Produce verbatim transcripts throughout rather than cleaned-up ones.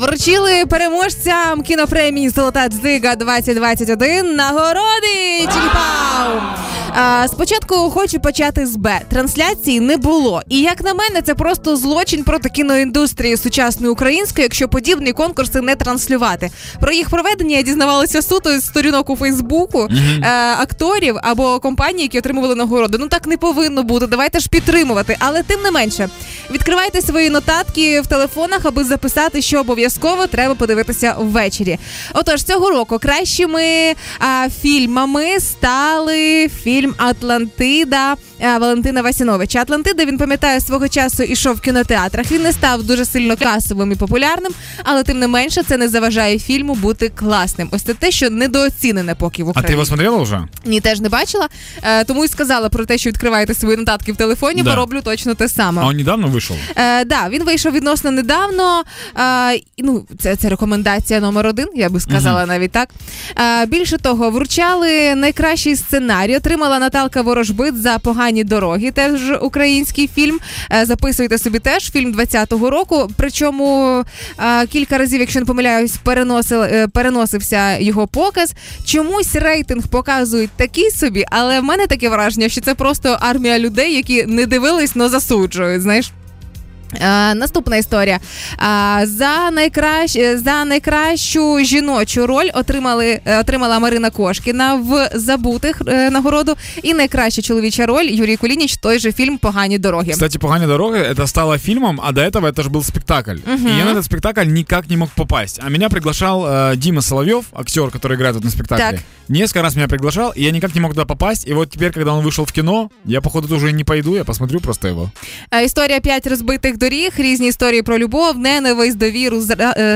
вручили переможцям кінопремії «Золота Дзиґа» двадцять двадцять один нагороди. Чіліпау! Спочатку хочу почати з Б. Трансляції не було. І, як на мене, це просто злочин проти кіноіндустрії сучасної української, якщо подібні конкурси не транслювати. Про їх проведення я дізнавалася суто з сторінок у Фейсбуку, mm-hmm. е- акторів або компаній, які отримували нагороду. Ну так не повинно бути, давайте ж підтримувати. Але тим не менше, відкривайте свої нотатки в телефонах, аби записати, що обов'язково треба подивитися ввечері. Отож, цього року кращими е- фільмами стали фільм «Атлантида» Валентина Васіновича. «Атлантида», він пам'ятає, свого часу ішов в кінотеатрах. Він не став дуже сильно касовим і популярним, але тим не менше це не заважає фільму бути класним. Ось це те, що недооцінене поки в Україні. А ти його смотрела вже? Ні, теж не бачила. Тому і сказала про те, що відкриваєте свої нотатки в телефоні, да. Бо роблю точно те саме. А він недавно вийшов? Так, е, да, він вийшов відносно недавно. Е, ну, це, це рекомендація номер один, я би сказала угу. навіть так. Е, більше того, вручали найкращий сценарій. Отримала Наталка Ворожбит за «Погані дороги», теж український фільм. Записуйте собі теж, фільм двадцятого року. Причому кілька разів, якщо не помиляюсь, переносився його показ. Чомусь рейтинг показують такий собі, але в мене таке враження, що це просто армія людей, які не дивились, но засуджують, знаєш. А, наступна історія. А, за, найкращ, за найкращу жіночу роль отримали, отримала Марина Кошкина в «Забутих» е, нагороду. І найкраща чоловіча роль — Юрій Кулінич, той же фільм «Погані дороги». Кстати, «Погані дороги» — це стало фільмом, а до этого это же был спектакль. Угу. И я на этот спектакль никак не мог попасть. А меня приглашал э, Дима Соловьев, актер, который играет вот на спектакле. Так. Несколько раз меня приглашал, и я никак не мог туда попасть. И вот теперь, когда он вышел в кино, я, походу, тоже не пойду, я посмотрю просто его. А, історія «П'ять розбитих доріг», різні історії про любов, ненависть, довіру,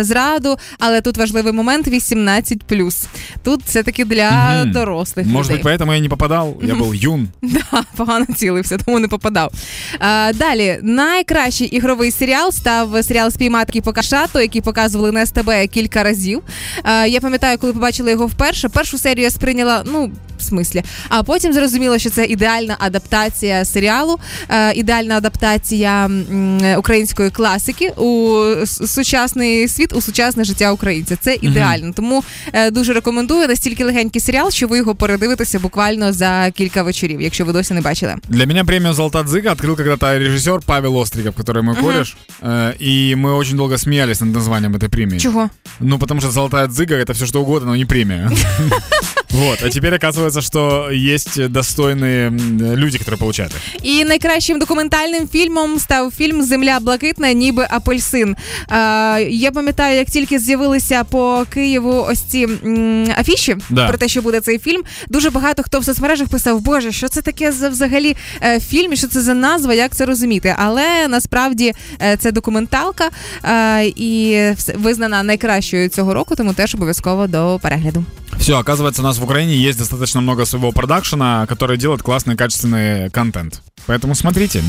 зраду, але тут важливий момент — вісімнадцять плюс. Тут все-таки для mm-hmm. дорослих Может людей. Может быть, поэтому я не попадав, я був юн. Да, погано цілився, тому не попадав. А, далі, найкращий ігровий серіал став серіал «Спійматки по кошату», який показували на ес те бе кілька разів. А, я пам'ятаю, коли побачила його вперше, першу серію я сприйняла, ну, в смислі. А потім зрозуміла, що це ідеальна адаптація серіалу, е, ідеальна адаптація м, української класики у сучасний світ, у сучасне життя українця. Це ідеально. Угу. Тому е, дуже рекомендую. Настільки легенький серіал, що ви його передивитеся буквально за кілька вечорів, якщо ви досі не бачили. Для мене премію «Золота Дзиґа» відкрив когда-то режисер Павел Остриков, который мой кореш. Угу. Э, и мы очень долго смеялись над названием этой премии. Чего? Ну, потому что «Золотая Дзига» — это все что угодно, но не премия. Вот, а теперь оказывается, что есть достойные люди, которые получают их. І найкращим документальним фільмом став фільм «Земля блакитна, ніби апельсин». Е, я пам'ятаю, як тільки з'явилися по Києву ось ці м, афіші, да. про те, що буде цей фільм, дуже багато хто в соцмережах писав: «Боже, що це таке за взагалі фільм і що це за назва, як це розуміти?» Але насправді це документалка е, і визнана найкращою цього року, тому теж обов'язково до перегляду. Все, оказывается, у нас в Украине есть достаточно много своего продакшена, который делает классный, качественный контент. Поэтому смотрите.